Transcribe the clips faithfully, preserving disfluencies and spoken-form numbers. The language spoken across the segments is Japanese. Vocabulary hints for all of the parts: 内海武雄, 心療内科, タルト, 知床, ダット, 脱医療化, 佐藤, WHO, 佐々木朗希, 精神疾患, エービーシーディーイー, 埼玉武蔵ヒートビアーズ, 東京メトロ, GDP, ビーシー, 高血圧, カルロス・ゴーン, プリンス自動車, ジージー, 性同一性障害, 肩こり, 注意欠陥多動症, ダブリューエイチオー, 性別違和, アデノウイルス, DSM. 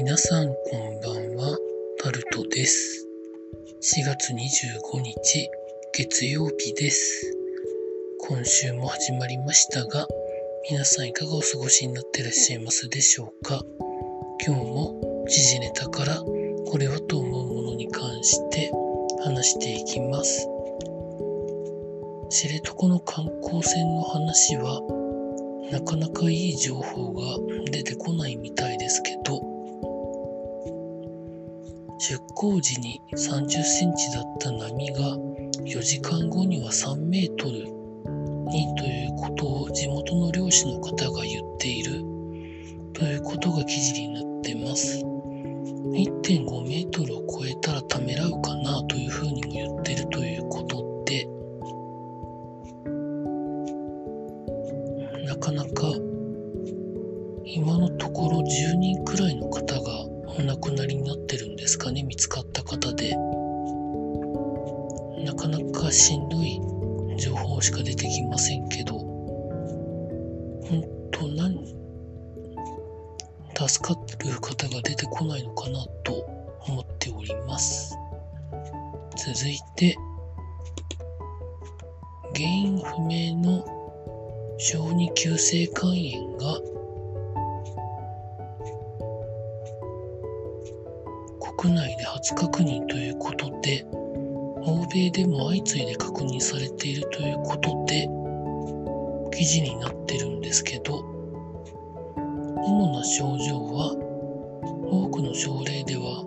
皆さんこんばんは、タルトです。しがつにじゅうごにち月曜日です。今週も始まりましたが、皆さんいかがお過ごしになっていらっしゃいますでしょうか。今日も時事ネタからこれはと思うものに関して話していきます。知床の観光船の話はなかなかいい情報が出てこないみたいですけど、出港時にさんじゅっセンチだった波がよじかんごにはさんメートルにということを地元の漁師の方が言っているということが記事になってます。いってんごメートルを超えたらためらうかなというふうにも言ってるということで、なかなか今のところじゅうにんくらいの方がお亡くなりになってるんですかね、見つかった方で。なかなかしんどい情報しか出てきませんけど、本当何助かってる方が出てこないのかなと思っております。続いて、原因不明の小児急性肝炎が国内で初確認ということで、欧米でも相次いで確認されているということで記事になってるんですけど、主な症状は多くの症例では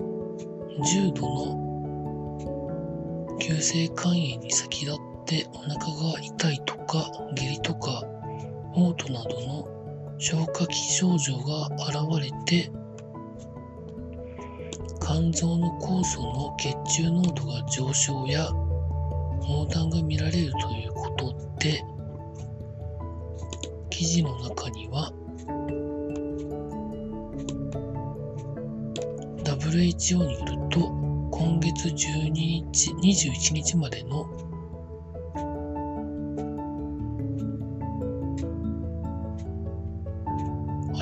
重度の急性肝炎に先立ってお腹が痛いとか下痢とか嘔吐などの消化器症状が現れて、肝臓の酵素の血中濃度が上昇や黄疸が見られるということで、記事の中には ダブリューエイチオー によると、今月じゅうににち、にじゅういちにちまでの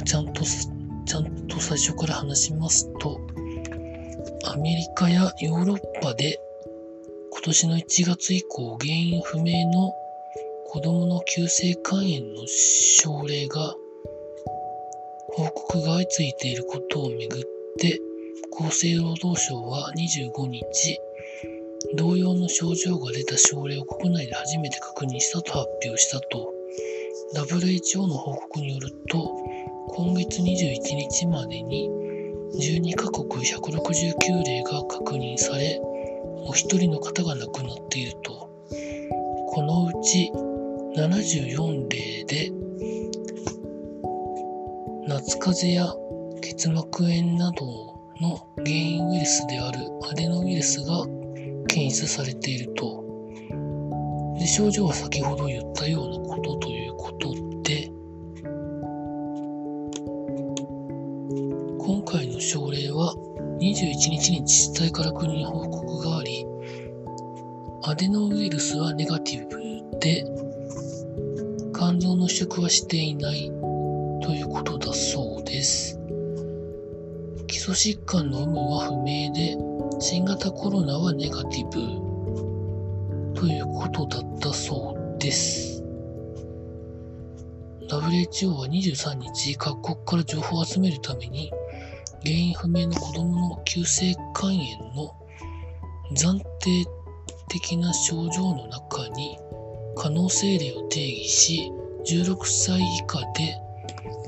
ちゃんと、ちゃんと最初から話しますと、アメリカやヨーロッパで今年のいちがつ以降、原因不明の子どもの急性肝炎の症例が報告が相次いでいることをめぐって、厚生労働省はにじゅうごにち、同様の症状が出た症例を国内で初めて確認したと発表したと。 ダブリューエイチオー の報告によると、今月にじゅういちにちまでにじゅうにかこくひゃくろくじゅうきゅうれいが確認され、お一人の方が亡くなっていると。このうちななじゅうよんれいで夏風邪や結膜炎などの原因ウイルスであるアデノウイルスが検出されていると。で、症状は先ほど言ったようなことということで、今回の症例はにじゅういちにちに自治体から国に報告があり、アデノウイルスはネガティブで肝臓の移植はしていないということだそうです。基礎疾患の有無は不明で、新型コロナはネガティブということだったそうです。ダブリューエイチオー はにじゅうさんにち、各国から情報を集めるために原因不明の子どもの急性肝炎の暫定的な症状の中に可能性例を定義し、じゅうろくさい以下で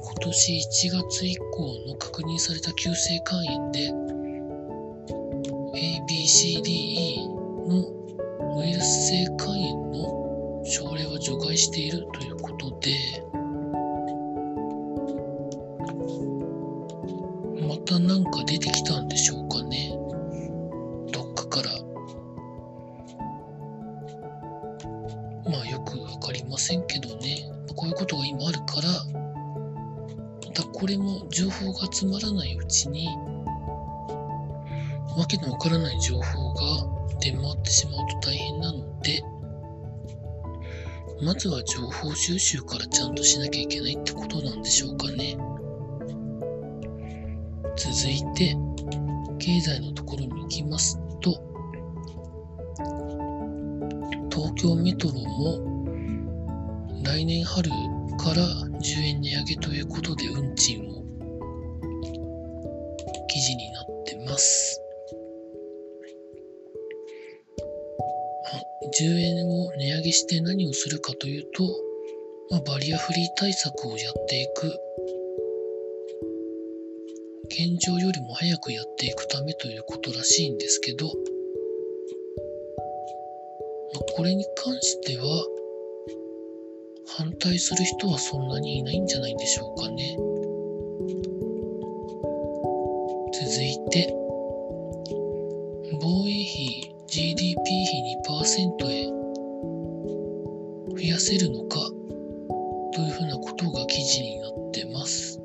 今年いちがつ以降の確認された急性肝炎で エービーシーディーイー のウイルス性肝炎の症例は除外しているということで、またなんか出てきたんでしょうかね、どっかから。まあよくわかりませんけどね。こういうことが今あるから、またこれも情報が集まらないうちにわけのわからない情報が出回ってしまうと大変なので、まずは情報収集からちゃんとしなきゃいけないってことなんでしょうかね。続いて経済のところに行きますと、東京メトロも来年春からじゅうえん値上げということで運賃も記事になってます。じゅうえんを値上げして何をするかというと、まあ、バリアフリー対策をやっていく、現状よりも早くやっていくためということらしいんですけど、まあ、これに関しては反対する人はそんなにいないんじゃないでしょうかね。続いて防衛費 ジーディーピー 比 にパーセント へ増やせるのかというふうなことが記事になってます。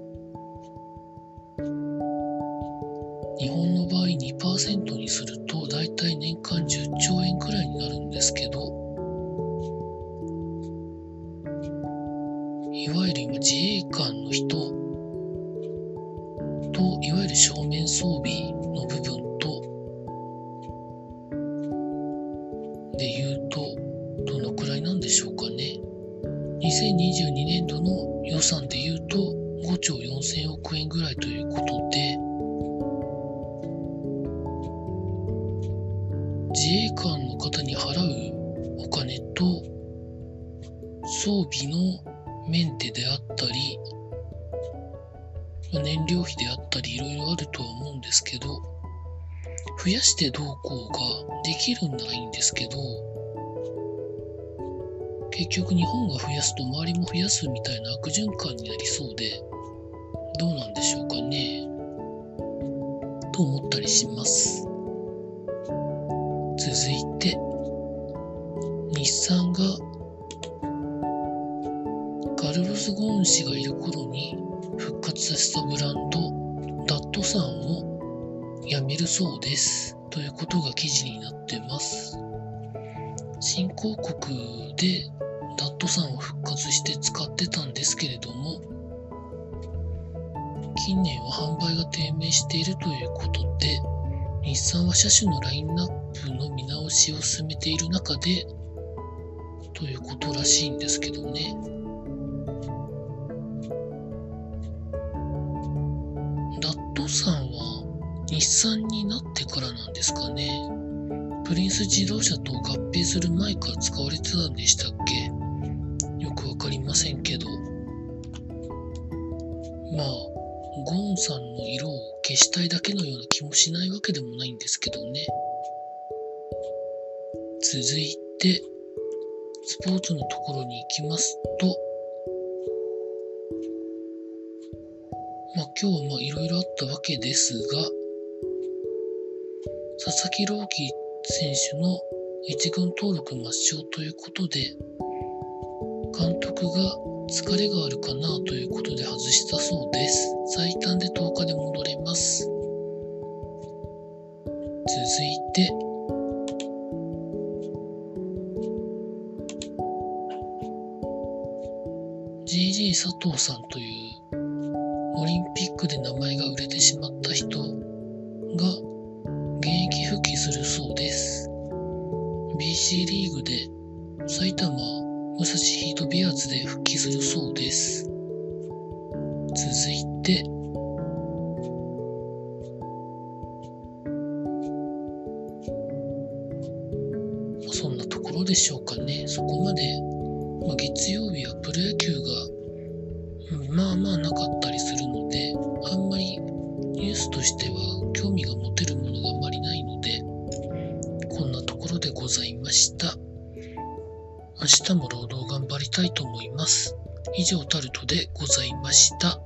日本の場合 にパーセント にするとだいたい年間じゅっちょうえんくらいになるんですけど、いわゆる今自衛官の人といわゆる正面装備の部分とでいうとどのくらいなんでしょうかね。にせんにじゅうにねんどの予算でいうとごちょうよんせんおくえんぐらいということで、自衛官の方に払うお金と装備のメンテであったり燃料費であったりいろいろあるとは思うんですけど、増やしてどうこうができるんならいいんですけど、結局日本が増やすと周りも増やすみたいな悪循環になりそうで、どうなんでしょうかねと思ったりします。続いて日産がカルロス・ゴーン氏がいる頃に復活させたブランドダットさんをやめるそうですということが記事になってます。新興国でダットさんを復活して使ってたんですけれども、近年は販売が低迷しているということで日産は車種のラインナップの見直しを進めている中でということらしいんですけどね。ダットさんは日産になってからなんですかね。プリンス自動車と合併する前から使われてたんでしたっけ、よくわかりませんけど、まあゴーンさんの色を消したいだけのような気もしないわけでもないんですけどね。続いてスポーツのところに行きますと、まあ、今日はいろいろあったわけですが、佐々木朗希選手の一軍登録抹消ということで、監督が疲れがあるかなということで外したそうです。最短でとおかで戻れます。続いてジージー 佐藤さんというオリンピックで名前が売れてしまった人が現役復帰するそうです。 ビーシー リーグで埼玉武蔵ヒートビアーズで復帰するそうです。続いてそんなところでしょうかね。そこまで、まあ、月曜日はプロ野球がまあまあなかったりするので、あんまりニュースとしては興味が持てるものがあまりないので、こんなところでございました。明日も労働頑張りたいと思います。以上タルトでございました。